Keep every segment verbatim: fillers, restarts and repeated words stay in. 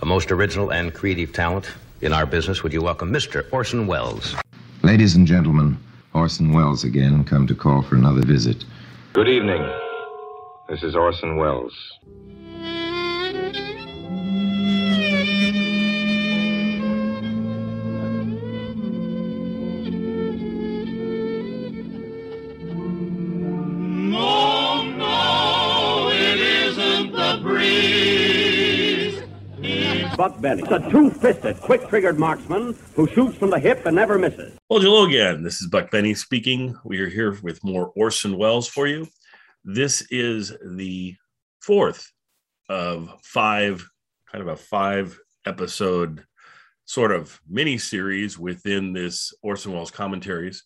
A most original and creative talent in our business. Would you welcome Mister Orson Welles? Ladies and gentlemen, Orson Welles again, come to call for another visit. Good evening. This is Orson Welles. Buck Benny. It's a two-fisted, quick-triggered marksman who shoots from the hip and never misses. Well, hello again. This is Buck Benny speaking. We are here with more Orson Welles for you. This is the fourth of five, kind of a five-episode sort of mini-series within this Orson Welles commentaries.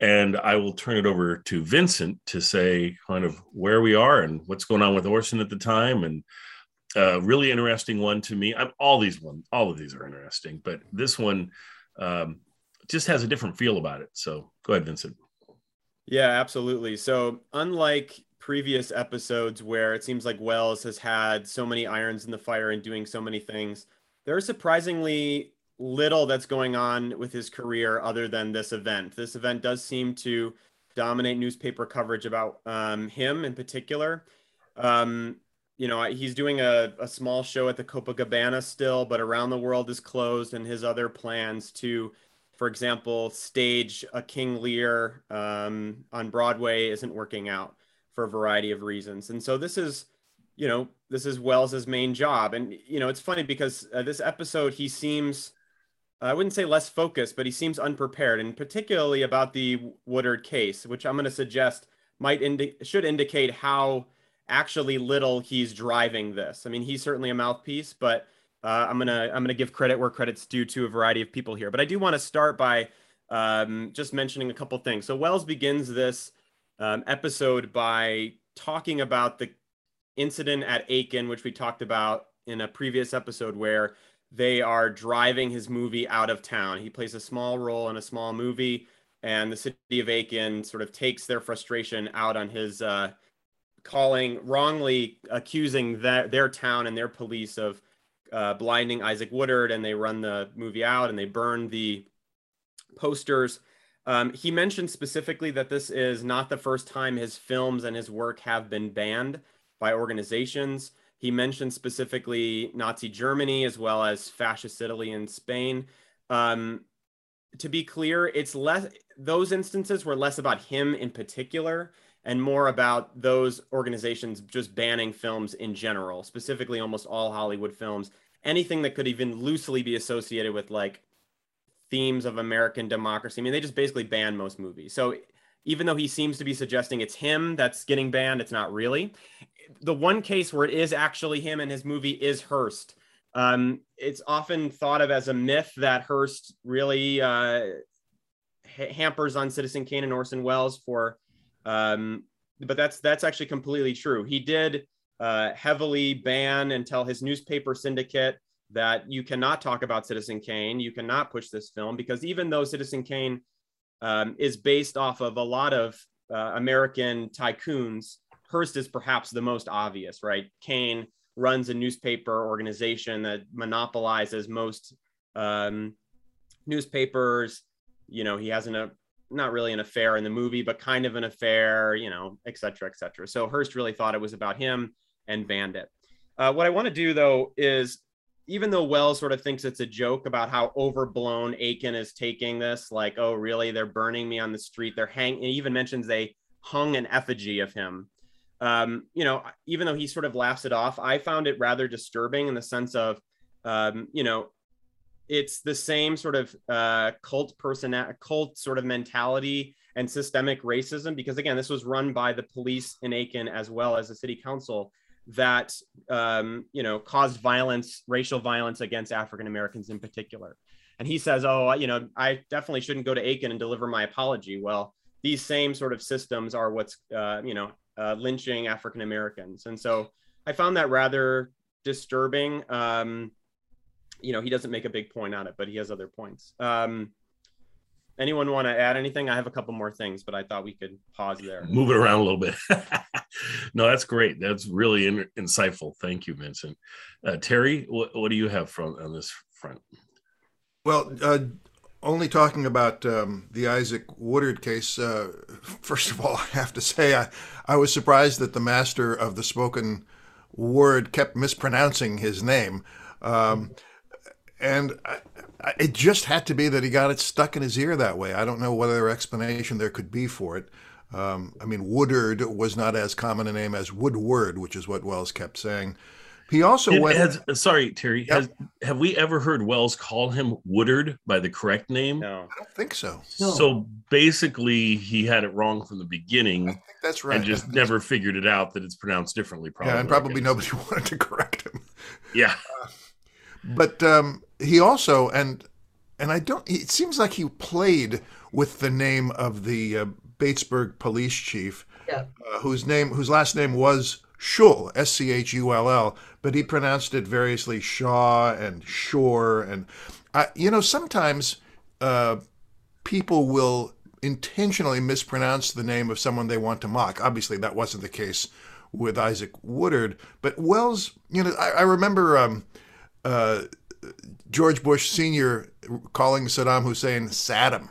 And I will turn it over to Vincent to say kind of where we are and what's going on with Orson at the time. And Uh, really interesting one to me. I'm, all these ones, all of these are interesting, but this one um, just has a different feel about it. So go ahead, Vincent. Yeah, absolutely. So unlike previous episodes where it seems like Welles has had so many irons in the fire and doing so many things, there's surprisingly little that's going on with his career other than this event. This event does seem to dominate newspaper coverage about um, him in particular. Um, You know, he's doing a, a small show at the Copacabana still, but Around the World is closed, and his other plans to, for example, stage a King Lear um, on Broadway isn't working out for a variety of reasons. And so this is, you know, this is Welles's main job. And, you know, it's funny because uh, this episode, he seems, I wouldn't say less focused, but he seems unprepared, and particularly about the Woodard case, which I'm going to suggest might indi- should indicate how actually little he's driving this. I mean, he's certainly a mouthpiece, but uh, I'm gonna I'm gonna give credit where credit's due to a variety of people here. But I do want to start by um, just mentioning a couple things. So Welles begins this um, episode by talking about the incident at Aiken, which we talked about in a previous episode, where they are driving his movie out of town. He plays a small role in a small movie, and the city of Aiken sort of takes their frustration out on his. Uh, calling, wrongly accusing that their town and their police of uh, blinding Isaac Woodard, and they run the movie out and they burn the posters. Um, he mentioned specifically that this is not the first time his films and his work have been banned by organizations. He mentioned specifically Nazi Germany as well as fascist Italy and Spain. Um, to be clear, it's less, those instances were less about him in particular, and more about those organizations just banning films in general, specifically almost all Hollywood films, anything that could even loosely be associated with like themes of American democracy. I mean, they just basically ban most movies. So even though he seems to be suggesting it's him that's getting banned, it's not really. The one case where it is actually him and his movie is Hearst. Um, it's often thought of as a myth that Hearst really uh, ha- hampers on Citizen Kane and Orson Welles for Um, but that's that's actually completely true. He did uh, heavily ban and tell his newspaper syndicate that you cannot talk about Citizen Kane, you cannot push this film, because even though Citizen Kane um, is based off of a lot of uh, American tycoons, Hearst is perhaps the most obvious, right? Kane runs a newspaper organization that monopolizes most um, newspapers. You know, he has an a, not really an affair in the movie, but kind of an affair, you know, et cetera, et cetera. So Hearst really thought it was about him and banned it. Uh, what I want to do, though, is even though Welles sort of thinks it's a joke about how overblown Aiken is taking this, like, oh, really, they're burning me on the street. They're hanging. He even mentions they hung an effigy of him. Um, you know, even though he sort of laughs it off, I found it rather disturbing in the sense of, um, you know, it's the same sort of uh, cult person, cult sort of mentality and systemic racism, because again, this was run by the police in Aiken as well as the city council that, um, you know, caused violence, racial violence against African-Americans in particular. And he says, oh, you know, I definitely shouldn't go to Aiken and deliver my apology. Well, these same sort of systems are what's, uh, you know, uh, lynching African-Americans. And so I found that rather disturbing. Um, You know, he doesn't make a big point on it, but he has other points. Um, Anyone want to add anything? I have a couple more things, but I thought we could pause there. Move it around a little bit. No, that's great. That's really in, insightful. Thank you, Vincent. Uh, Terry, what, what do you have from on this front? Well, uh, only talking about um, the Isaac Woodard case, uh, first of all, I have to say I, I was surprised that the master of the spoken word kept mispronouncing his name. Um, and I, I, it just had to be that he got it stuck in his ear that way. I don't know what other explanation there could be for it. Um, I mean, Woodard was not as common a name as Woodward, which is what Wells kept saying. He also Did, went... Has, sorry, Terry. Yep. Has, have we ever heard Wells call him Woodard by the correct name? No. I don't think so. No. So basically, he had it wrong from the beginning. I think that's right. And just never right. figured it out that it's pronounced differently, probably. Yeah, and probably nobody wanted to correct him. Yeah. Uh, but um, he also, and and I don't... It seems like he played with the name of the uh, Batesburg police chief, yeah. uh, whose name, whose last name was... Schull, S C H U L L, but he pronounced it variously Shaw and Shore. And, I, you know, sometimes uh, people will intentionally mispronounce the name of someone they want to mock. Obviously, that wasn't the case with Isaac Woodard. But Wells, you know, I, I remember um, uh, George Bush Senior calling Saddam Hussein Saddam.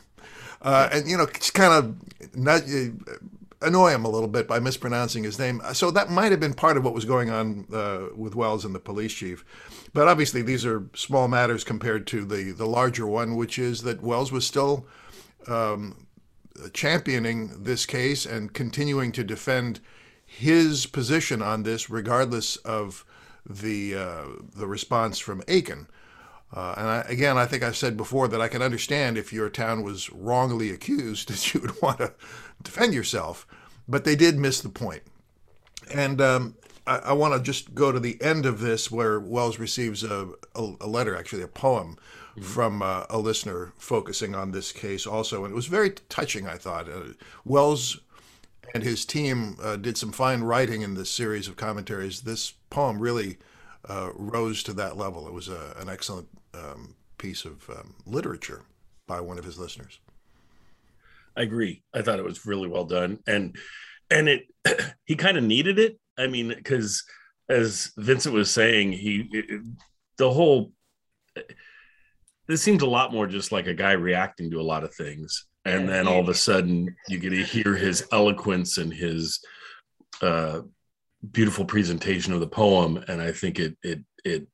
Uh, and, you know, it's kind of... not. Uh, annoy him a little bit by mispronouncing his name. So that might have been part of what was going on uh, with Wells and the police chief. But obviously these are small matters compared to the, the larger one, which is that Wells was still um, championing this case and continuing to defend his position on this regardless of the, uh, the response from Aiken. Uh, and I, again, I think I've said before that I can understand if your town was wrongly accused that you would want to defend yourself, but they did miss the point. And um, I, I want to just go to the end of this where Wells receives a, a, a letter, actually a poem, mm-hmm. from uh, a listener focusing on this case also. And it was very touching, I thought. Uh, Wells and his team uh, did some fine writing in this series of commentaries. This poem really uh, rose to that level. It was a, an excellent um, piece of um, literature by one of his listeners. I agree. I thought it was really well done, and and it he kind of needed it. I mean, because as Vincent was saying, he it, the whole this seems a lot more just like a guy reacting to a lot of things, and then all of a sudden you get to hear his eloquence and his uh, beautiful presentation of the poem, and I think it it it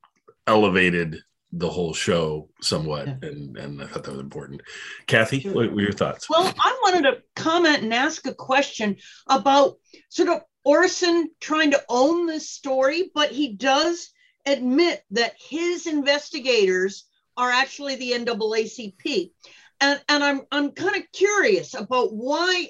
elevated the whole show somewhat, yeah. and and I thought that was important. Kathy, sure. What were your thoughts? Well, I wanted to comment and ask a question about sort of Orson trying to own this story, but he does admit that his investigators are actually the N double A C P, and and I'm I'm kind of curious about why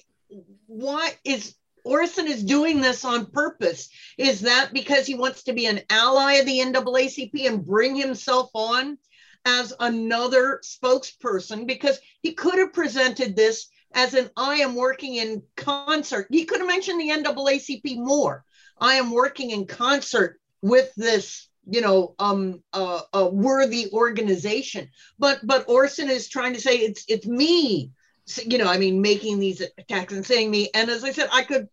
why is Orson is doing this on purpose. Is that because he wants to be an ally of the N double A C P and bring himself on as another spokesperson? Because he could have presented this as an I am working in concert. He could have mentioned the N double A C P more. I am working in concert with this, you know, um, uh, uh, worthy organization. But but Orson is trying to say it's it's me. So, you know, I mean, making these attacks and saying me. And as I said, I could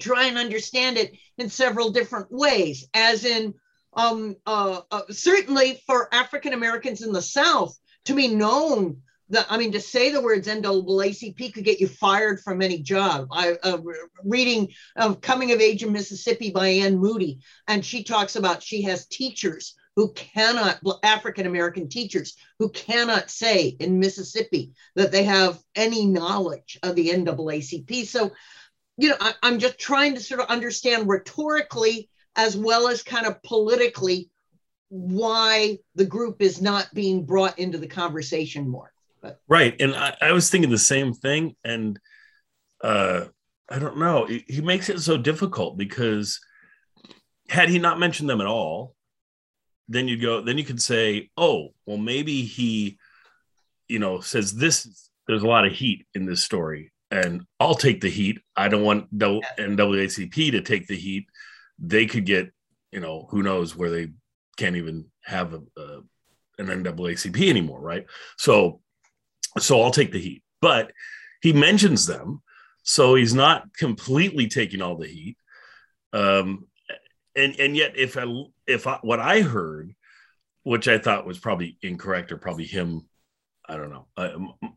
try and understand it in several different ways, as in um, uh, uh, certainly for African Americans in the South to be known that, I mean, to say the words N double A C P could get you fired from any job. I uh, reading of Coming of Age in Mississippi by Ann Moody, and she talks about she has teachers who cannot, African American teachers, who cannot say in Mississippi that they have any knowledge of the N double A C P. So, you know, I, I'm just trying to sort of understand rhetorically as well as kind of politically why the group is not being brought into the conversation more. But. Right, and I, I was thinking the same thing, and uh, I don't know, he, he makes it so difficult because had he not mentioned them at all, then you'd go, then you could say, oh, well, maybe he, you know, says this, there's a lot of heat in this story and I'll take the heat. I don't want N double A C P to take the heat. They could get, you know, who knows where they can't even have a, a, an N double A C P anymore. Right. So, so I'll take the heat. but he mentions them. So he's not completely taking all the heat. Um, and, and yet if I, if I, what I heard, which I thought was probably incorrect or probably him, I don't know. Uh,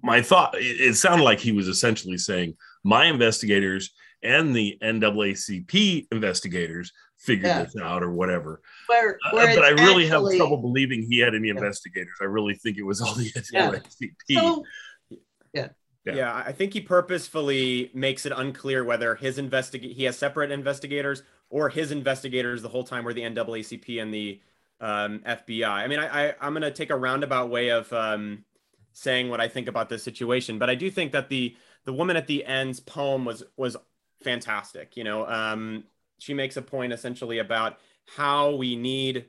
my thought, it, it sounded like he was essentially saying my investigators and the N double A C P investigators figured yeah. this out or whatever. Where, where uh, but I really actually, have trouble believing he had any yeah. investigators. I really think it was all the N double A C P. Yeah. So, yeah. Yeah. yeah, I think he purposefully makes it unclear whether his investigate he has separate investigators or his investigators the whole time were the N double A C P and the um, F B I. I mean, I, I, I'm going to take a roundabout way of um, saying what I think about this situation, but I do think that the the woman at the end's poem was was fantastic. You know, um, she makes a point essentially about how we need,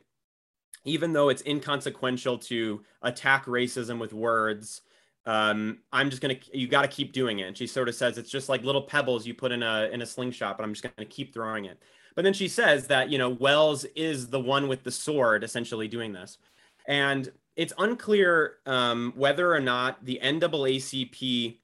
even though it's inconsequential to attack racism with words. Um, I'm just going to, you got to keep doing it. And she sort of says, it's just like little pebbles you put in a, in a slingshot, but I'm just going to keep throwing it. But then she says that, you know, Wells is the one with the sword essentially doing this. And it's unclear, um, whether or not the N double A C P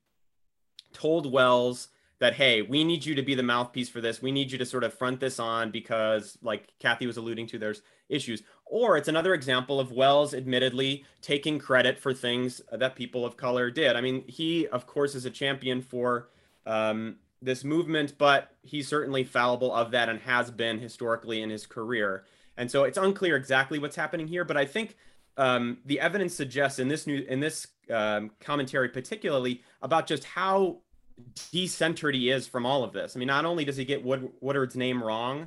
told Wells that, hey, we need you to be the mouthpiece for this. We need you to sort of front this on because, like Kathy was alluding to, there's issues. Or it's another example of Wells admittedly taking credit for things that people of color did. I mean, he, of course, is a champion for um, this movement, but he's certainly fallible of that and has been historically in his career. And so it's unclear exactly what's happening here. But I think um, the evidence suggests in this, new, in this um, commentary particularly about just how decentered he is from all of this. I mean, not only does he get Wood- Woodard's name wrong,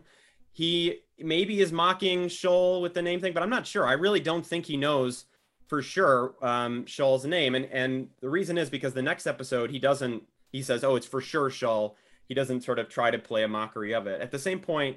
he maybe is mocking Scholl with the name thing, but I'm not sure. I really don't think he knows for sure um, Scholl's name. And and the reason is because the next episode, he doesn't, he says, oh, it's for sure Scholl. He doesn't sort of try to play a mockery of it. At the same point,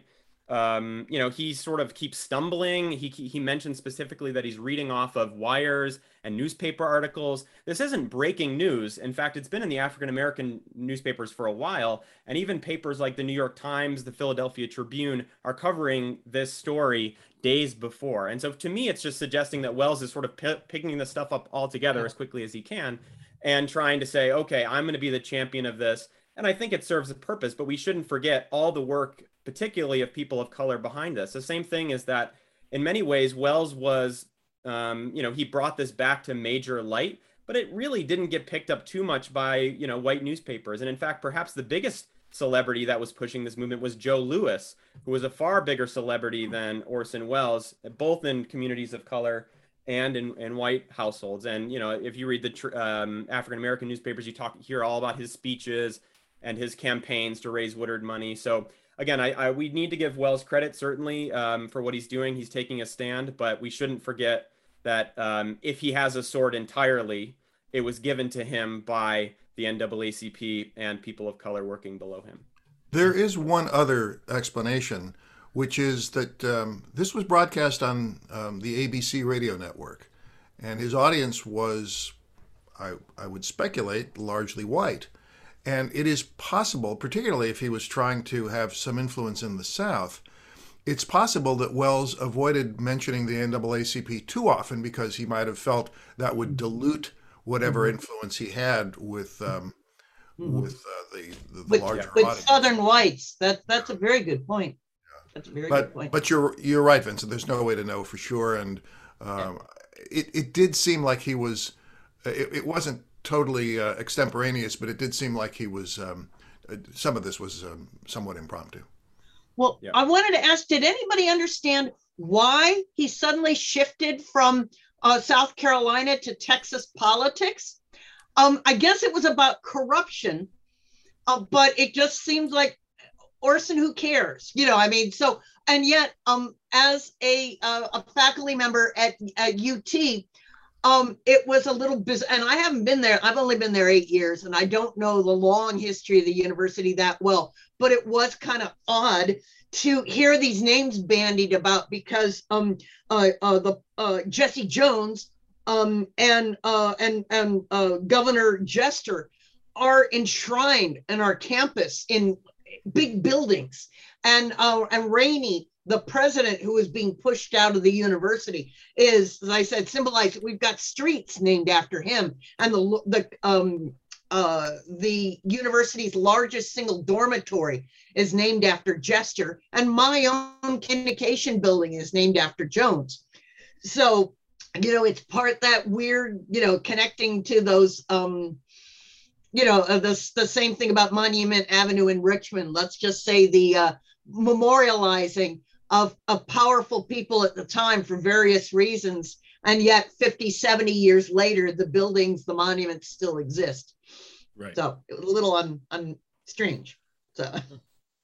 um, you know, he sort of keeps stumbling. He he mentioned specifically that he's reading off of wires and newspaper articles. This isn't breaking news. In fact, it's been in the African-American newspapers for a while. And even papers like the New York Times, the Philadelphia Tribune are covering this story days before. And so to me, it's just suggesting that Wells is sort of p- picking this stuff up all together as quickly as he can and trying to say, okay, I'm going to be the champion of this. And I think it serves a purpose, but we shouldn't forget all the work, particularly of people of color behind this. The same thing is that in many ways, Wells was Um, you know, he brought this back to major light, but it really didn't get picked up too much by, you know, white newspapers. And in fact, perhaps the biggest celebrity that was pushing this movement was Joe Lewis, who was a far bigger celebrity than Orson Welles, both in communities of color and in, in white households. And, you know, if you read the tr- um, African-American newspapers, you talk hear all about his speeches and his campaigns to raise Woodard money. So Again, I, I, we need to give Wells credit, certainly, um, for what he's doing. He's taking a stand, but we shouldn't forget that um, if he has a sword entirely, it was given to him by the N double A C P and people of color working below him. There is one other explanation, which is that um, this was broadcast on um, the A B C radio network, and his audience was, I, I would speculate, largely white. And it is possible, particularly if he was trying to have some influence in the South, it's possible that Wells avoided mentioning the N double A C P too often because he might have felt that would dilute whatever mm-hmm. influence he had with um, mm-hmm. with uh, the, the, the with, larger with audience. Southern whites. That, that's a very good point. Yeah. That's a very but, good point. But you're, you're right, Vincent. There's no way to know for sure. And um, yeah. it, it did seem like he was, it, it wasn't, totally uh, extemporaneous, but it did seem like he was, um, some of this was um, somewhat impromptu. Well, yeah. I wanted to ask, did anybody understand why he suddenly shifted from uh, South Carolina to Texas politics? Um, I guess it was about corruption, uh, but it just seems like Orson, who cares? You know, I mean, so, and yet um, as a, uh, a faculty member at, at U T, Um, it was a little busy, and I haven't been there. I've only been there eight years, and I don't know the long history of the university that well, but it was kind of odd to hear these names bandied about because um, uh, uh, the uh, Jesse Jones um, and uh, and and uh, Governor Jester are enshrined in our campus in big buildings, and uh, and Rainey, the president who is being pushed out of the university, is, as I said, symbolized. We've got streets named after him, and the the um, Uh, the university's largest single dormitory is named after Jester, and my own communication building is named after Jones. So, you know, it's part that weird, you know, connecting to those, um, you know, uh, the, the same thing about Monument Avenue in Richmond. Let's just say the uh, memorializing of, of powerful people at the time for various reasons. And yet fifty, seventy years later, the buildings, the monuments still exist. Right. So it was a little un, un strange. So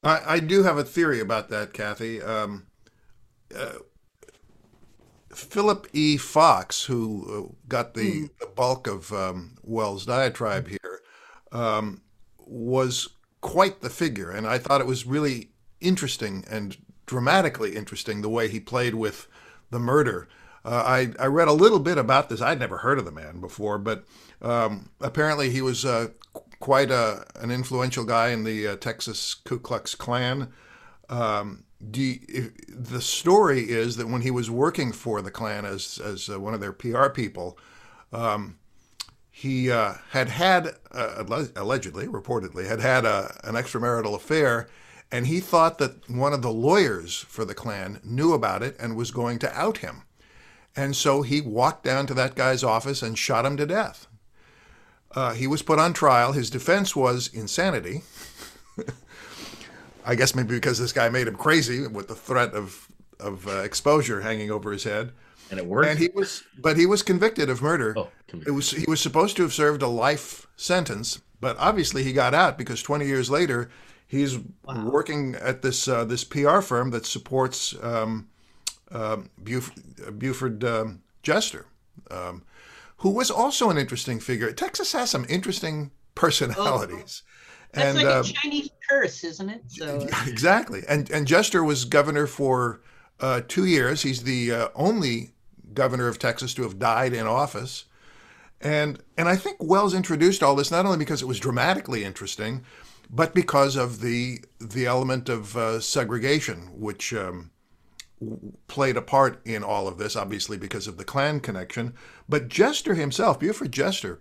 I, I do have a theory about that, Kathy. Um, uh, Philip E. Fox, who got the, mm. the bulk of um, Wells' diatribe here, um, was quite the figure. And I thought it was really interesting and dramatically interesting the way he played with the murder. Uh, I, I read a little bit about this. I'd never heard of the man before, but um, apparently he was uh, quite a, an influential guy in the uh, Texas Ku Klux Klan. Um, do you, if, the story is that when he was working for the Klan as, as uh, one of their P R people, um, he uh, had had, uh, allegedly, reportedly, had had a, an extramarital affair, and he thought that one of the lawyers for the Klan knew about it and was going to out him. And so he walked down to that guy's office and shot him to death. Uh, he was put on trial. His defense was insanity. I guess maybe because this guy made him crazy with the threat of, of uh, exposure hanging over his head. And it worked. And he was, but he was convicted of murder. Oh, convicted. It was, he was supposed to have served a life sentence, but obviously he got out because twenty years later, he's wow. working at this, uh, this P R firm that supports... Um, Um, Beauford, Beauford um, Jester, um, who was also an interesting figure. Texas has some interesting personalities. Oh, that's and, like uh, a Chinese curse, isn't it? So. Exactly. And and Jester was governor for uh, two years. He's the uh, only governor of Texas to have died in office. And and I think Wells introduced all this not only because it was dramatically interesting, but because of the the element of uh, segregation, which. Um, played a part in all of this, obviously because of the Klan connection. But Jester himself, Beauford Jester,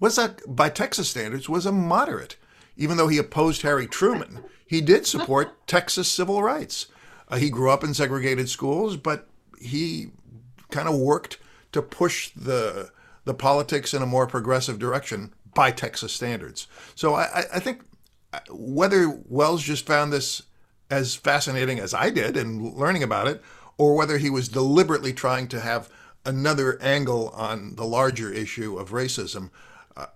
was a, by Texas standards, was a moderate. Even though he opposed Harry Truman, he did support Texas civil rights. Uh, he grew up in segregated schools, but he kind of worked to push the, the politics in a more progressive direction by Texas standards. So I, I think whether Wells just found this as fascinating as I did in learning about it, or whether he was deliberately trying to have another angle on the larger issue of racism, uh,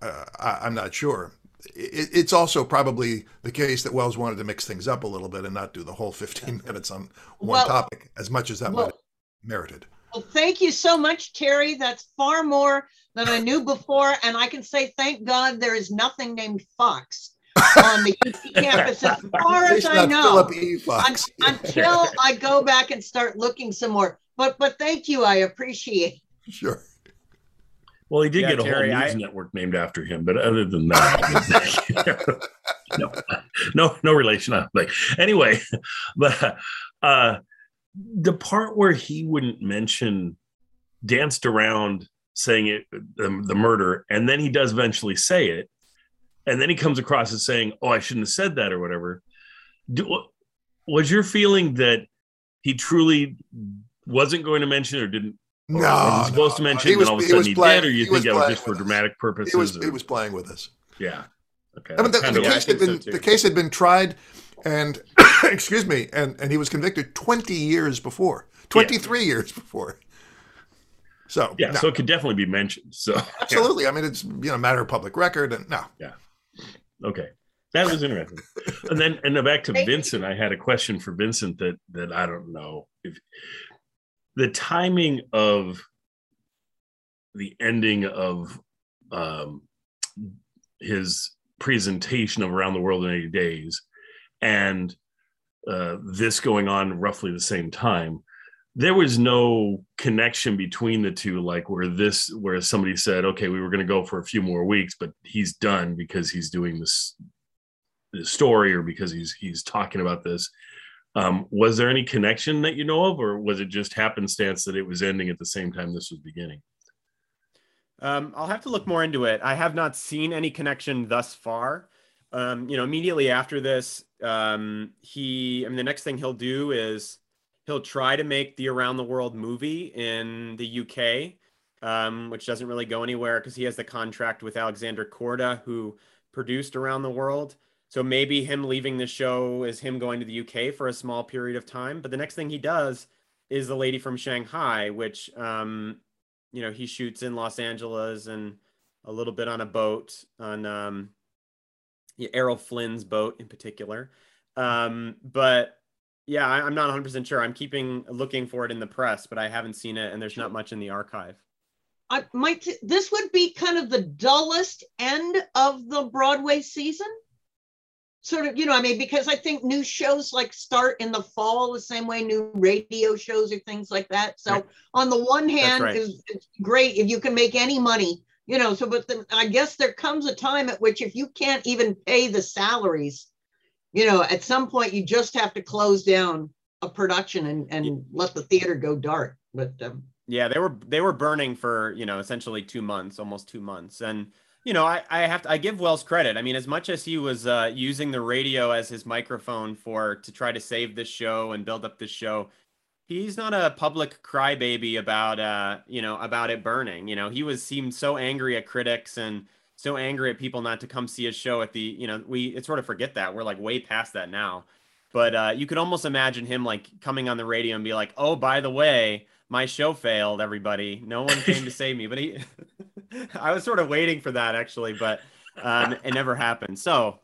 I, I'm not sure. It, it's also probably the case that Wells wanted to mix things up a little bit and not do the whole fifteen minutes on one well, topic, as much as that well, might have merited. Well, thank you so much, Terry. That's far more than I knew before. And I can say, thank God, there is nothing named Fox. on the U T campus, as far as I know, e. un until I go back and start looking some more. But but thank you, I appreciate it. Sure. Well, he did yeah, get a Terry, whole news I... network named after him, but other than that, no, no, no relation. I don't think. Anyway, but uh, the part where he wouldn't mention danced around saying it, the, the murder, and then he does eventually say it. And then he comes across as saying, oh, I shouldn't have said that or whatever. Do, was your feeling that he truly wasn't going to mention or didn't? Or no. Was he supposed no. to mention he was, and all of a sudden he, playing, he did? Or you think that was just for dramatic us. purposes? He was, he was playing with us. Yeah. Okay. I mean, the, the, yeah, case had been, so the case had been tried and, excuse me, and, and he was convicted twenty years before, twenty-three yeah. years before. So, yeah, no. so it could definitely be mentioned. So Absolutely. Yeah. I mean, it's you know, a matter of public record and no. Yeah. Okay, that was interesting. And then, and then back to Vincent. I had a question for Vincent that that I don't know if the timing of the ending of um, his presentation of Around the World in eighty Days and uh, this going on roughly the same time. There was no connection between the two, like where this, where somebody said, okay, we were going to go for a few more weeks, but he's done because he's doing this, this story or because he's, he's talking about this. Um, was there any connection that you know of, or was it just happenstance that it was ending at the same time this was beginning? Um, I'll have to look more into it. I have not seen any connection thus far. Um, you know, immediately after this, um, he, I mean, the next thing he'll do is he'll try to make the Around the World movie in the U K, um, which doesn't really go anywhere because he has the contract with Alexander Corda, who produced Around the World. So maybe him leaving the show is him going to the U K for a small period of time. But the next thing he does is The Lady from Shanghai, which, um, you know, he shoots in Los Angeles and a little bit on a boat on, um, yeah, Errol Flynn's boat in particular. Um, but yeah, I, I'm not one hundred percent sure. I'm keeping looking for it in the press, but I haven't seen it, and there's not much in the archive. I, Mike, this would be kind of the dullest end of the Broadway season. Sort of, you know, I mean, because I think new shows like start in the fall the same way new radio shows or things like that. So right. on the one hand, right. it's, it's great if you can make any money. You know, so, but then I guess there comes a time at which if you can't even pay the salaries, you know, at some point you just have to close down a production and, and yeah. let the theater go dark. But um, yeah, they were, they were burning for, you know, essentially two months, almost two months. And, you know, I, I have to, I give Wells credit. I mean, as much as he was uh, using the radio as his microphone for, to try to save this show and build up this show, he's not a public crybaby about, uh, you know, about it burning. You know, he was seemed so angry at critics and so angry at people not to come see his show at the, you know, we it sort of forget that. We're like way past that now. But uh, you could almost imagine him like coming on the radio and be like, oh, by the way, my show failed, everybody. No one came to save me. But he, I was sort of waiting for that, actually, but um, it never happened. So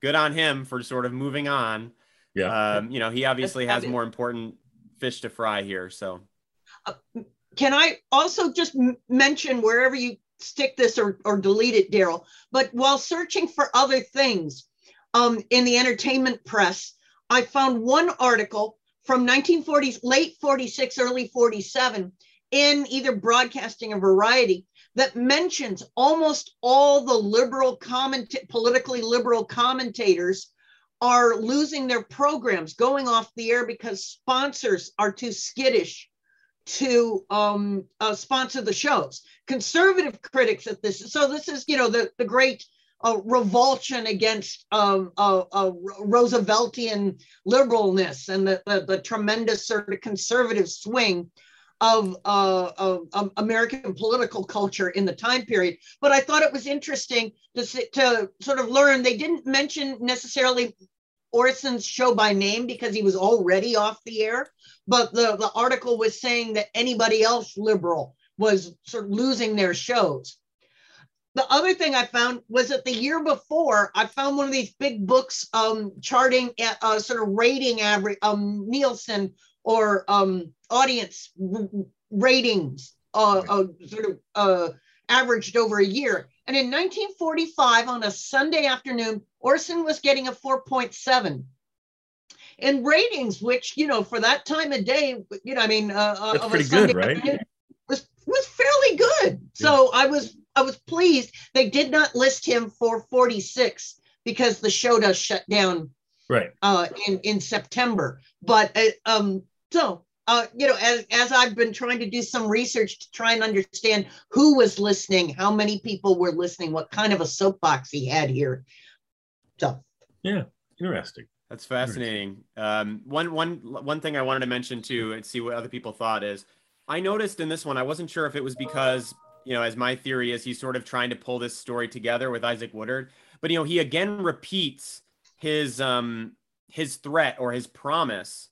good on him for sort of moving on. Yeah, um, you know, he obviously has more important fish to fry here. So uh, can I also just m mention wherever you stick this or, or delete it, Daryl, but while searching for other things um, in the entertainment press, I found one article from nineteen forties, late forty-six, early forty-seven in either Broadcasting or Variety that mentions almost all the liberal comment, politically liberal commentators are losing their programs, going off the air because sponsors are too skittish to um, uh, sponsor the shows. Conservative critics at this, so this is, you know, the, the great uh, revulsion against um, uh, uh, Rooseveltian liberalness and the, the, the tremendous sort of conservative swing of, uh, of, of American political culture in the time period. But I thought it was interesting to, to sort of learn, they didn't mention necessarily Orson's show by name because he was already off the air, but the, the article was saying that anybody else liberal was sort of losing their shows. The other thing I found was that the year before, I found one of these big books um, charting, uh, sort of rating average, um, Nielsen or um, audience ratings uh, uh, sort of uh, averaged over a year. And in nineteen forty-five, on a Sunday afternoon, Orson was getting a four point seven. In ratings, which, you know, for that time of day, you know, I mean, uh, of a Sunday good, afternoon, right? was, was fairly good. Yeah. So I was, I was pleased. They did not list him for forty-six because the show does shut down right uh, in, in September. But uh, um, so... Uh, you know, as, as I've been trying to do some research to try and understand who was listening, how many people were listening, what kind of a soapbox he had here. So. Yeah, interesting. That's fascinating. Interesting. Um, one, one, one thing I wanted to mention too and see what other people thought is, I noticed in this one, I wasn't sure if it was because, you know, as my theory is he's sort of trying to pull this story together with Isaac Woodard, but, you know, he again repeats his, um, his threat or his promise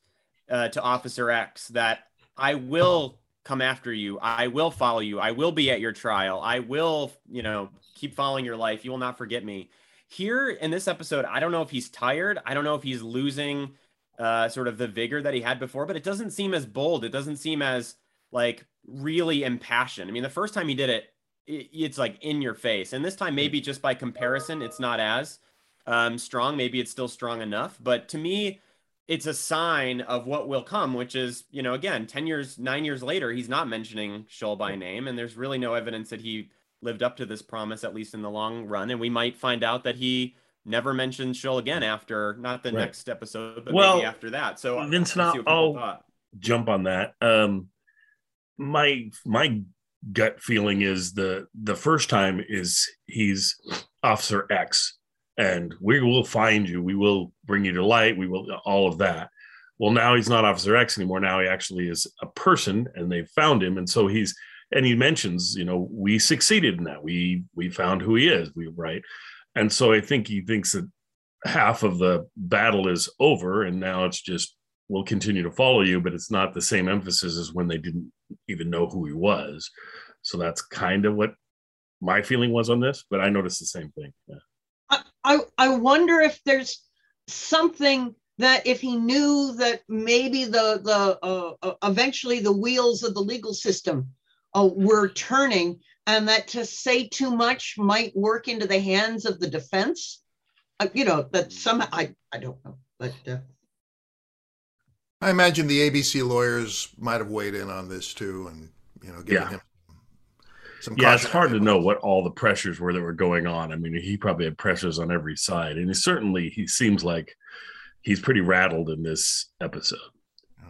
Uh, to Officer X that I will come after you. I will follow you. I will be at your trial. I will, you know, keep following your life. You will not forget me. Here in this episode, I don't know if he's tired. I don't know if he's losing uh, sort of the vigor that he had before, but it doesn't seem as bold. It doesn't seem as like really impassioned. I mean, the first time he did it, it it's like in your face. And this time, maybe just by comparison, it's not as um, strong. Maybe it's still strong enough, but to me, it's a sign of what will come, which is, you know, again, ten years, nine years later, he's not mentioning Scholl by name. And there's really no evidence that he lived up to this promise, at least in the long run. And we might find out that he never mentioned Scholl again after, not the right. next episode, but well, maybe after that. So Vincent, I'll, I'll jump on that. Um, my, my gut feeling is the the first time is he's Officer X, and we will find you, we will bring you to light, we will all of that. Well, now he's not Officer X anymore. Now he actually is a person, and they've found him. And so he's, and he mentions, you know, we succeeded in that. We we found who he is. We right. And so I think he thinks that half of the battle is over, and now it's just, we'll continue to follow you, but it's not the same emphasis as when they didn't even know who he was. So that's kind of what my feeling was on this, but I noticed the same thing. Yeah. I, I, I wonder if there's something that if he knew that maybe the, the uh, uh, eventually the wheels of the legal system uh, were turning, and that to say too much might work into the hands of the defense. Uh, you know, that somehow, I, I don't know, but... Uh, I imagine the A B C lawyers might have weighed in on this too, and you know, giving yeah. him some. Yeah, it's hard to know what all the pressures were that were going on. I mean, he probably had pressures on every side, and he certainly he seems like he's pretty rattled in this episode.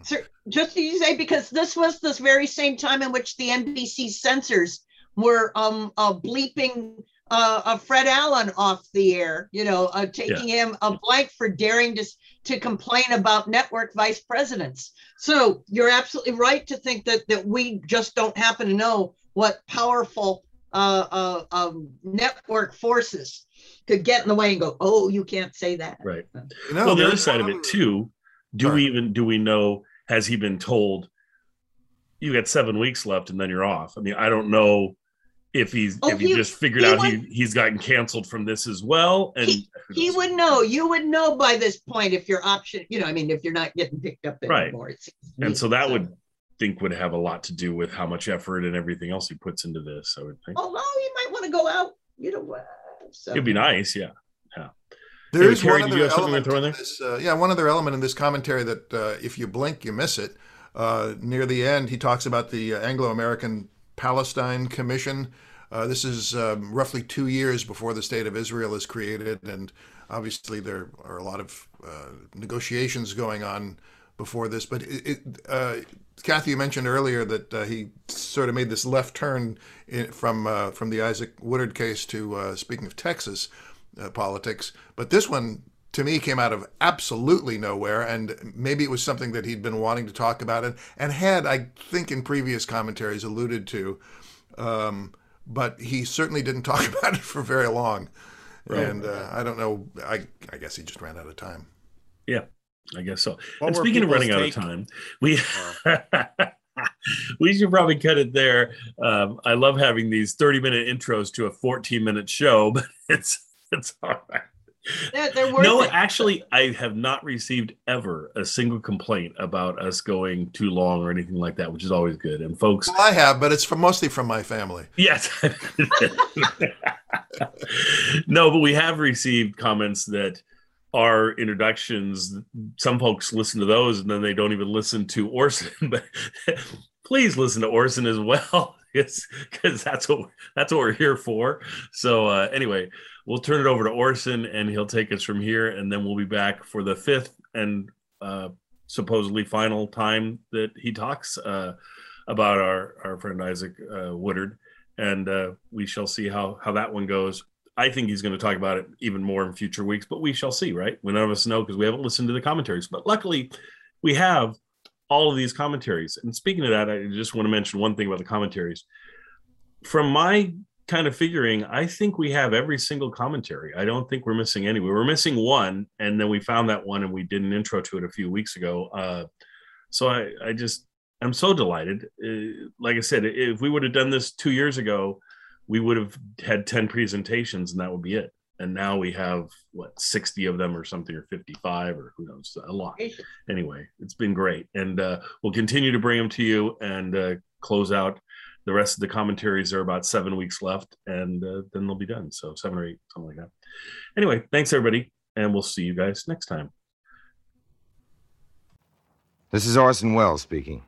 So, just to say, because this was this very same time in which the N B C censors were um, uh, bleeping uh, uh, Fred Allen off the air, you know, uh, taking yeah. him a blank for daring to. to complain about network vice presidents. So you're absolutely right to think that that we just don't happen to know what powerful uh, uh, um, network forces could get in the way and go, oh, you can't say that. Right. You know, well, the other side of it too, do we even, do we know, has he been told you got seven weeks left and then you're off? I mean, I don't know if he's oh, if he, he just figured he out would, he, he's gotten canceled from this as well. And he, he would know. You would know by this point if your option, you know, I mean, if you're not getting picked up anymore. Right. And so that so. would think would have a lot to do with how much effort and everything else he puts into this, I would think. Although he might want to go out, you know. Uh, so. It'd be nice, yeah. Yeah. There hey, is Carrie, one other element to throw in there? This, uh, yeah, one other element in this commentary that uh, if you blink, you miss it. Uh, near the end, he talks about the uh, Anglo-American Palestine Commission. Uh, this is um, roughly two years before the State of Israel is created, and obviously there are a lot of uh, negotiations going on before this. But it, it, uh, Kathy, you mentioned earlier that uh, he sort of made this left turn in, from uh, from the Isaac Woodard case to uh, speaking of Texas uh, politics. But this one, to me, came out of absolutely nowhere, and maybe it was something that he'd been wanting to talk about and, and had, I think, in previous commentaries alluded to, um, but he certainly didn't talk about it for very long. Right. And uh, I don't know, I, I guess he just ran out of time. Yeah, I guess so. What and speaking of running out of time, we... We should probably cut it there. Um, I love having these thirty-minute intros to a fourteen-minute show, but it's it's all right. Yeah, no, it. actually, I have not received ever a single complaint about us going too long or anything like that, which is always good. And folks, well, I have, but it's from mostly from my family. Yes. No, but we have received comments that our introductions, some folks listen to those and then they don't even listen to Orson, but please listen to Orson as well. Because that's what that's what we're here for. So uh, anyway, we'll turn it over to Orson, and he'll take us from here, and then we'll be back for the fifth and uh, supposedly final time that he talks uh, about our our friend Isaac uh, Woodard, and uh, we shall see how how that one goes. I think he's going to talk about it even more in future weeks, but we shall see, right? We none of us know because we haven't listened to the commentaries, but luckily, we have all of these commentaries. And speaking of that, I just want to mention one thing about the commentaries. From my kind of figuring, I think we have every single commentary. I don't think we're missing any. We were missing one, and then we found that one, and we did an intro to it a few weeks ago. Uh, so I, I just, I'm so delighted. Uh, like I said, if we would have done this two years ago, we would have had ten presentations, and that would be it. And now we have, what, sixty of them or something, or fifty-five, or who knows, a lot. Anyway, it's been great. And uh, we'll continue to bring them to you and uh, close out. The rest of the commentaries are about seven weeks left, and uh, then they'll be done. So seven or eight, something like that. Anyway, thanks, everybody, and we'll see you guys next time. This is Orson Welles speaking.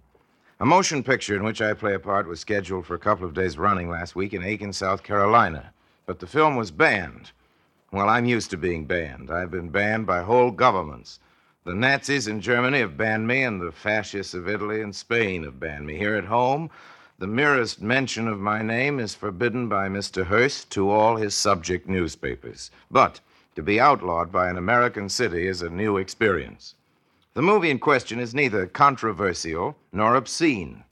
A motion picture in which I play a part was scheduled for a couple of days running last week in Aiken, South Carolina, but the film was banned. Well, I'm used to being banned. I've been banned by whole governments. The Nazis in Germany have banned me, and the fascists of Italy and Spain have banned me. Here at home, The merest mention of my name is forbidden by Mister Hearst to all his subject newspapers. But to be outlawed by an American city is a new experience. The movie in question is neither controversial nor obscene,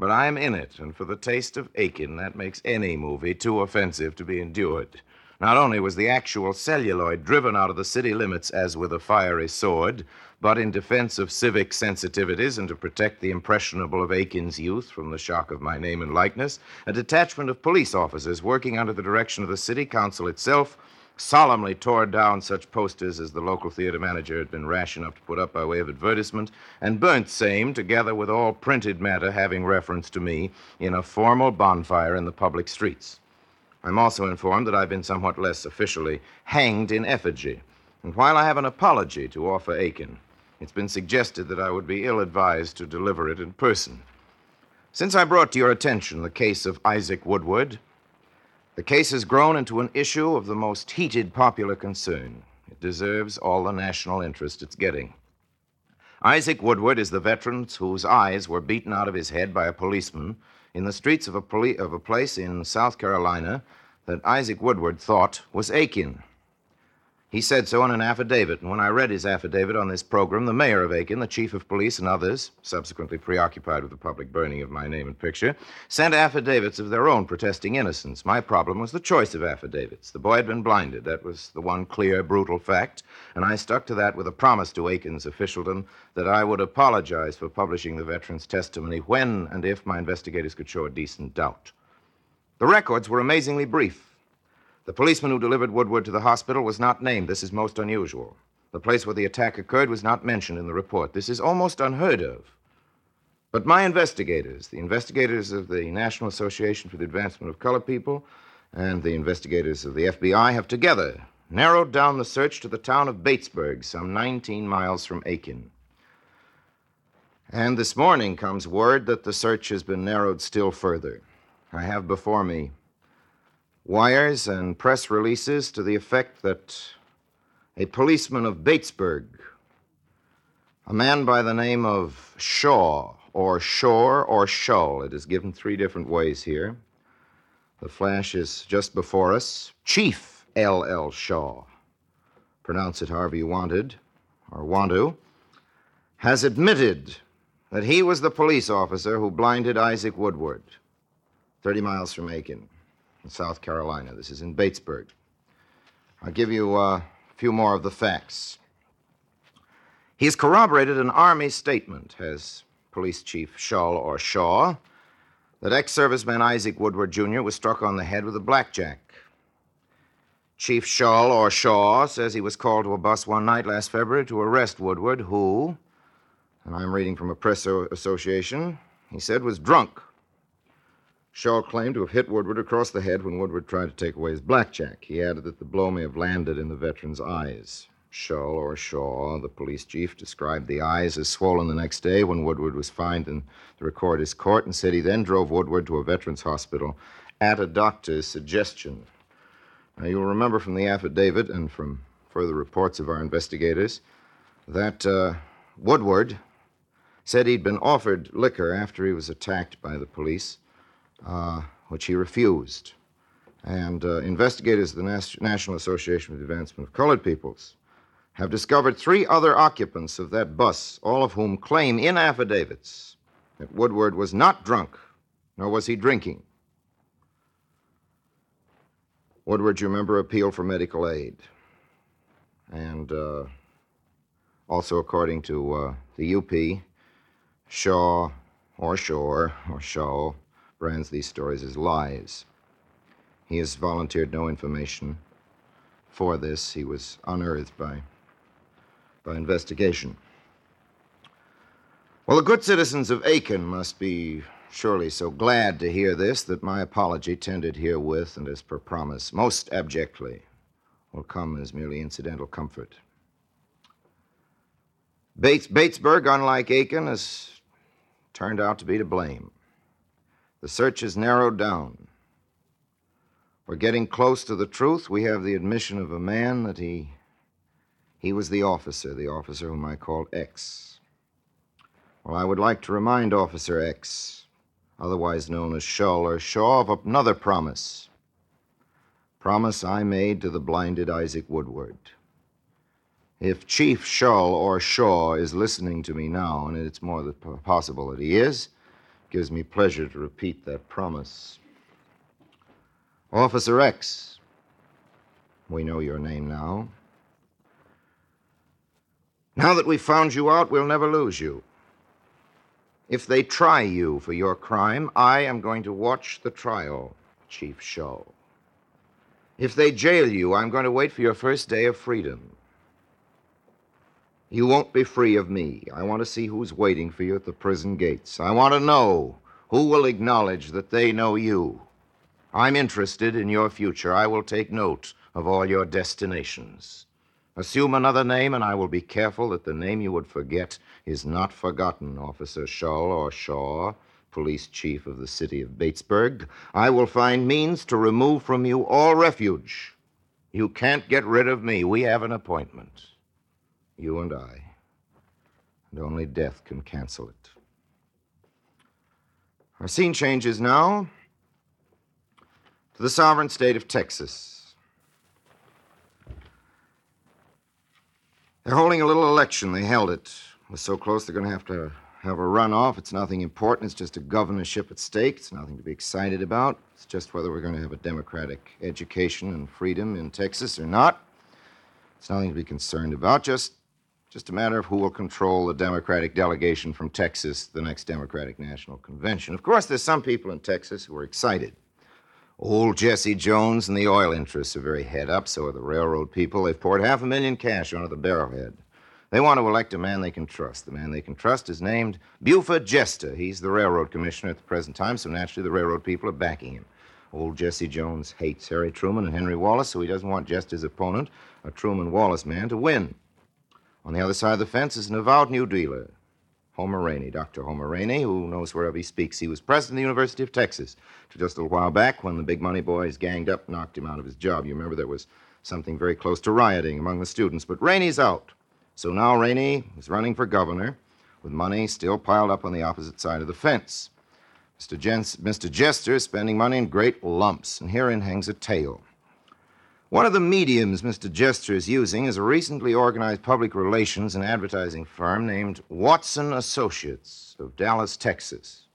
but I am in it, and for the taste of Aiken, that makes any movie too offensive to be endured. Not only was the actual celluloid driven out of the city limits as with a fiery sword, but in defense of civic sensitivities and to protect the impressionable of Aiken's youth from the shock of my name and likeness, a detachment of police officers working under the direction of the city council itself solemnly tore down such posters as the local theater manager had been rash enough to put up by way of advertisement, and burnt same, together with all printed matter having reference to me, in a formal bonfire in the public streets. I'm also informed that I've been somewhat less officially hanged in effigy, and while I have an apology to offer Aiken, it's been suggested that I would be ill-advised to deliver it in person. Since I brought to your attention the case of Isaac Woodard, the case has grown into an issue of the most heated popular concern. It deserves all the national interest it's getting. Isaac Woodard is the veteran whose eyes were beaten out of his head by a policeman in the streets of a, poli- of a place in South Carolina that Isaac Woodard thought was Aiken. He said so in an affidavit, and when I read his affidavit on this program, the mayor of Aiken, the chief of police, and others, subsequently preoccupied with the public burning of my name and picture, sent affidavits of their own protesting innocence. My problem was the choice of affidavits. The boy had been blinded. That was the one clear, brutal fact, and I stuck to that with a promise to Aiken's officialdom that I would apologize for publishing the veteran's testimony when and if my investigators could show a decent doubt. The records were amazingly brief. The policeman who delivered Woodard to the hospital was not named. This is most unusual. The place where the attack occurred was not mentioned in the report. This is almost unheard of. But my investigators, the investigators of the National Association for the Advancement of Colored People and the investigators of the F B I have together narrowed down the search to the town of Batesburg, some nineteen miles from Aiken. And this morning comes word that the search has been narrowed still further. I have before me wires and press releases to the effect that a policeman of Batesburg, a man by the name of Shaw, or Shore, or Shull, it is given three different ways here. The flash is just before us. Chief L L Shaw, pronounce it however you wanted, or want to, has admitted that he was the police officer who blinded Isaac Woodard, thirty miles from Aiken. South Carolina. This is in Batesburg. I'll give you uh, a few more of the facts. He's corroborated an Army statement, has Police Chief Shull or Shaw, that ex-serviceman Isaac Woodard Junior was struck on the head with a blackjack. Chief Shull or Shaw says he was called to a bus one night last February to arrest Woodard, who, and I'm reading from a press association, he said was drunk. Shaw claimed to have hit Woodard across the head when Woodard tried to take away his blackjack. He added that the blow may have landed in the veteran's eyes. Shull or Shaw, the police chief, described the eyes as swollen the next day when Woodard was fined in the recorder's court and said he then drove Woodard to a veteran's hospital at a doctor's suggestion. Now, you'll remember from the affidavit and from further reports of our investigators that uh, Woodard said he'd been offered liquor after he was attacked by the police, Uh, which he refused. And uh, investigators of the Nas- National Association for the Advancement of Colored Peoples have discovered three other occupants of that bus, all of whom claim in affidavits that Woodard was not drunk, nor was he drinking. Woodard, you remember, appealed for medical aid. And uh, also, according to uh, the U P, Shaw or Shore or Shaw brands these stories as lies. He has volunteered no information for this. He was unearthed by, by investigation. Well, the good citizens of Aiken must be surely so glad to hear this that my apology, tendered herewith and as per promise, most abjectly, will come as merely incidental comfort. Bates, Batesburg, unlike Aiken, has turned out to be to blame. The search is narrowed down. We're getting close to the truth. We have the admission of a man that he, he was the officer, the officer whom I called X. Well, I would like to remind Officer X otherwise known as Shull or Shaw, of another promise. Promise I made to the blinded Isaac Woodard. If Chief Shull or Shaw is listening to me now, and it's more than possible that he is, it gives me pleasure to repeat that promise. Officer X, we know your name now. Now that we've found you out, we'll never lose you. If they try you for your crime, I am going to watch the trial, Chief Shaw. If they jail you, I'm going to wait for your first day of freedom. You won't be free of me. I want to see who's waiting for you at the prison gates. I want to know who will acknowledge that they know you. I'm interested in your future. I will take note of all your destinations. Assume another name, and I will be careful that the name you would forget is not forgotten, Officer Shull or Shaw, police chief of the city of Batesburg. I will find means to remove from you all refuge. You can't get rid of me. We have an appointment, you and I, and only death can cancel it. Our scene changes now to the sovereign state of Texas. They're holding a little election. They held it. It was so close they're going to have to have a runoff. It's nothing important. It's just a governorship at stake. It's nothing to be excited about. It's just whether we're going to have a democratic education and freedom in Texas or not. It's nothing to be concerned about. Just, just a matter of who will control the Democratic delegation from Texas, the next Democratic National Convention. Of course, there's some people in Texas who are excited. Old Jesse Jones and the oil interests are very head up, so are the railroad people. They've poured half a million cash onto the Barrowhead. They want to elect a man they can trust. The man they can trust is named Beauford Jester. He's the railroad commissioner at the present time, so naturally the railroad people are backing him. Old Jesse Jones hates Harry Truman and Henry Wallace, so he doesn't want Jester's opponent, a Truman-Wallace man, to win. On the other side of the fence is an avowed New Dealer, Homer Rainey, Doctor Homer Rainey, who knows wherever he speaks. He was president of the University of Texas just a little while back when the big money boys ganged up and knocked him out of his job. You remember there was something very close to rioting among the students, but Rainey's out. So now Rainey is running for governor with money still piled up on the opposite side of the fence. Mister Jens- Mister Jester is spending money in great lumps, and herein hangs a tale. One of the mediums Mister Jester is using is a recently organized public relations and advertising firm named Watson Associates of Dallas, Texas.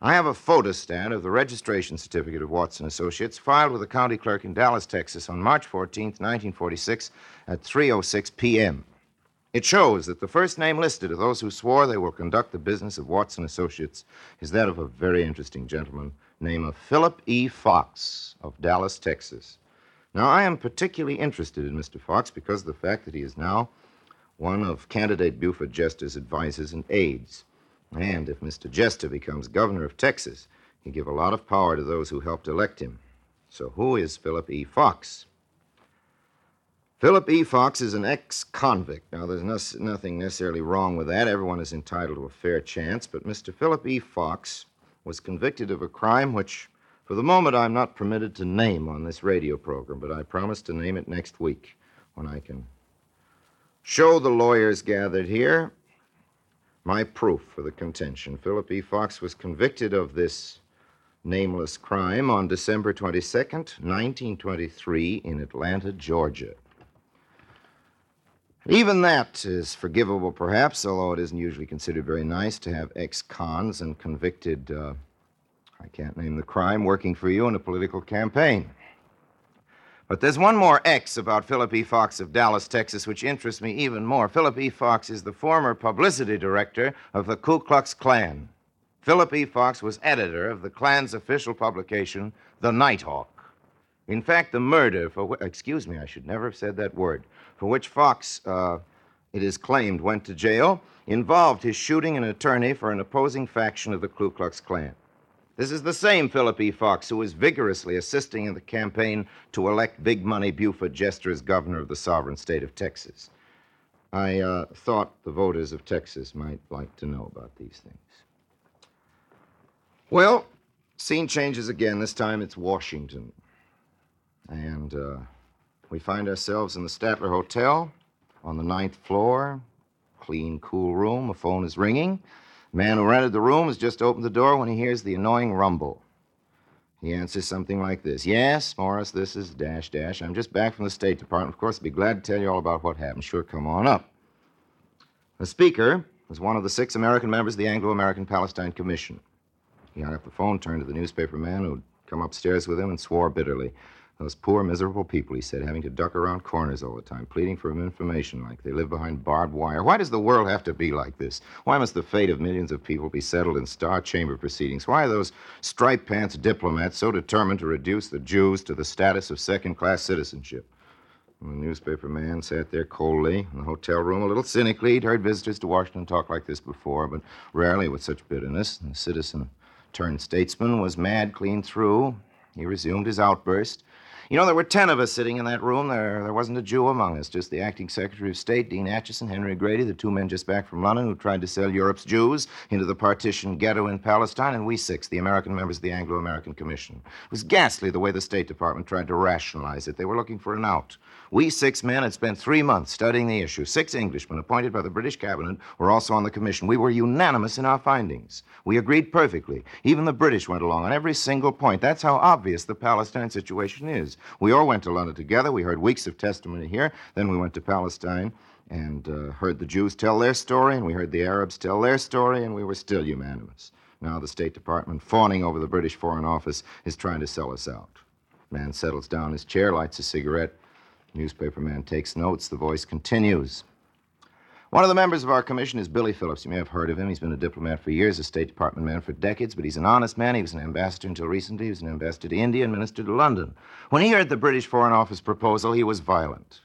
I have a photostat of the registration certificate of Watson Associates filed with the county clerk in Dallas, Texas on March fourteenth, nineteen forty-six at three oh six p.m. It shows that the first name listed of those who swore they will conduct the business of Watson Associates is that of a very interesting gentleman named Philip E. Fox of Dallas, Texas. Now, I am particularly interested in Mister Fox because of the fact that he is now one of candidate Beauford Jester's advisors and aides. And if Mister Jester becomes governor of Texas, he'll give a lot of power to those who helped elect him. So who is Philip E. Fox? Philip E. Fox is an ex-convict. Now, there's no, nothing necessarily wrong with that. Everyone is entitled to a fair chance. But Mister Philip E. Fox was convicted of a crime which, for the moment, I'm not permitted to name on this radio program, but I promise to name it next week when I can show the lawyers gathered here my proof for the contention. Philip E. Fox was convicted of this nameless crime on December twenty-second, nineteen twenty-three, in Atlanta, Georgia. Even that is forgivable, perhaps, although it isn't usually considered very nice to have ex-cons and convicted uh, I can't name the crime, working for you in a political campaign. But there's one more X about Philip E. Fox of Dallas, Texas, which interests me even more. Philip E. Fox is the former publicity director of the Ku Klux Klan. Philip E. Fox was editor of the Klan's official publication, The Nighthawk. In fact, the murder for which, excuse me, I should never have said that word, for which Fox, uh, it is claimed, went to jail, involved his shooting an attorney for an opposing faction of the Ku Klux Klan. This is the same Philip E. Fox who is vigorously assisting in the campaign to elect big money Beauford Jester as governor of the sovereign state of Texas. I uh, thought the voters of Texas might like to know about these things. Well, scene changes again. This time it's Washington. And uh, we find ourselves in the Statler Hotel on the ninth floor. Clean, cool room. A phone is ringing. The man who rented the room has just opened the door when he hears the annoying rumble. He answers something like this. Yes, Morris, this is dash dash. I'm just back from the State Department. Of course, I'd be glad to tell you all about what happened. Sure, come on up. The speaker was one of the six American members of the Anglo-American Palestine Commission. He hung up the phone, turned to the newspaper man who'd come upstairs with him, and swore bitterly. Those poor, miserable people, he said, having to duck around corners all the time, pleading for information like they live behind barbed wire. Why does the world have to be like this? Why must the fate of millions of people be settled in star chamber proceedings? Why are those striped-pants diplomats so determined to reduce the Jews to the status of second-class citizenship? And the newspaper man sat there coldly in the hotel room, a little cynically. He'd heard visitors to Washington talk like this before, but rarely with such bitterness. And the citizen-turned-statesman was mad clean through. He resumed his outburst. You know, there were ten of us sitting in that room. There there wasn't a Jew among us, just the acting Secretary of State, Dean Acheson, Henry Grady, the two men just back from London who tried to sell Europe's Jews into the partitioned ghetto in Palestine, and we six, the American members of the Anglo-American Commission. It was ghastly the way the State Department tried to rationalize it. They were looking for an out. We six men had spent three months studying the issue. Six Englishmen appointed by the British cabinet were also on the commission. We were unanimous in our findings. We agreed perfectly. Even the British went along on every single point. That's how obvious the Palestine situation is. We all went to London together. We heard weeks of testimony here. Then we went to Palestine and uh, heard the Jews tell their story, and we heard the Arabs tell their story, and we were still unanimous. Now the State Department, fawning over the British Foreign Office, is trying to sell us out. The man settles down in his chair, lights a cigarette. The newspaper man takes notes. The voice continues. One of the members of our commission is Billy Phillips. You may have heard of him. He's been a diplomat for years, a State Department man for decades, but he's an honest man. He was an ambassador until recently. He was an ambassador to India and minister to London. When he heard the British Foreign Office proposal, he was violent.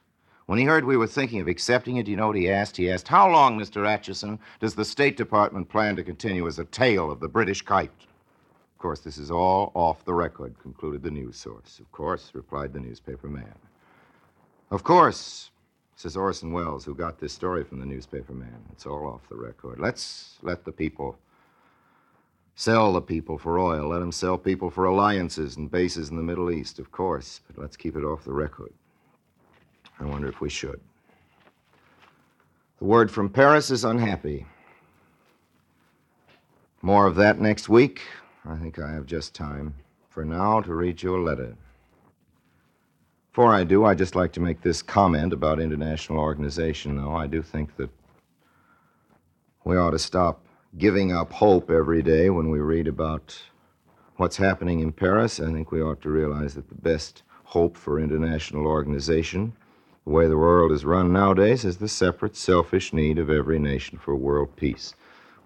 When he heard we were thinking of accepting it, you know what he asked? He asked, how long, Mister Acheson, does the State Department plan to continue as a tale of the British kite? Of course, this is all off the record, concluded the news source. Of course, replied the newspaper man. Of course, says Orson Welles, who got this story from the newspaper man. It's all off the record. Let's let the people sell the people for oil. Let them sell people for alliances and bases in the Middle East, of course. But let's keep it off the record. I wonder if we should. The word from Paris is unhappy. More of that next week. I think I have just time for now to read you a letter. Before I do, I'd just like to make this comment about international organization, though. I do think that we ought to stop giving up hope every day when we read about what's happening in Paris. I think we ought to realize that the best hope for international organization, the way the world is run nowadays, is the separate, selfish need of every nation for world peace.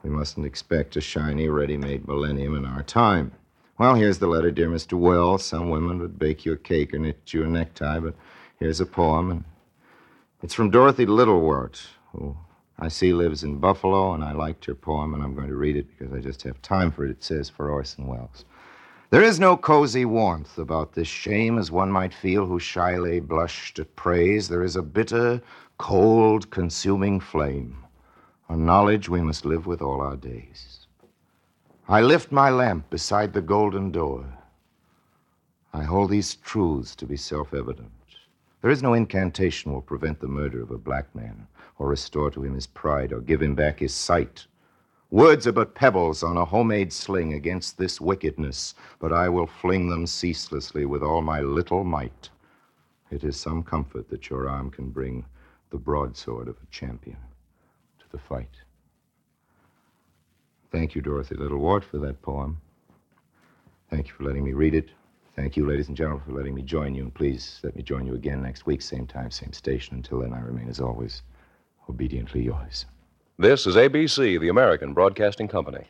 We mustn't expect a shiny, ready-made millennium in our time. Well, here's the letter, dear Mister Wells. Some women would bake you a cake or knit you a necktie, but here's a poem. And it's from Dorothy Littleworth, who I see lives in Buffalo, and I liked her poem, and I'm going to read it because I just have time for it. It says, for Orson Welles. There is no cozy warmth about this shame, as one might feel who shyly blushed at praise. There is a bitter, cold, consuming flame, a knowledge we must live with all our days. I lift my lamp beside the golden door. I hold these truths to be self-evident. There is no incantation will prevent the murder of a black man or restore to him his pride or give him back his sight. Words are but pebbles on a homemade sling against this wickedness, but I will fling them ceaselessly with all my little might. It is some comfort that your arm can bring the broadsword of a champion to the fight. Thank you, Dorothy Littleworth, for that poem. Thank you for letting me read it. Thank you, ladies and gentlemen, for letting me join you. And please let me join you again next week, same time, same station. Until then, I remain, as always, obediently yours. This is A B C, the American Broadcasting Company.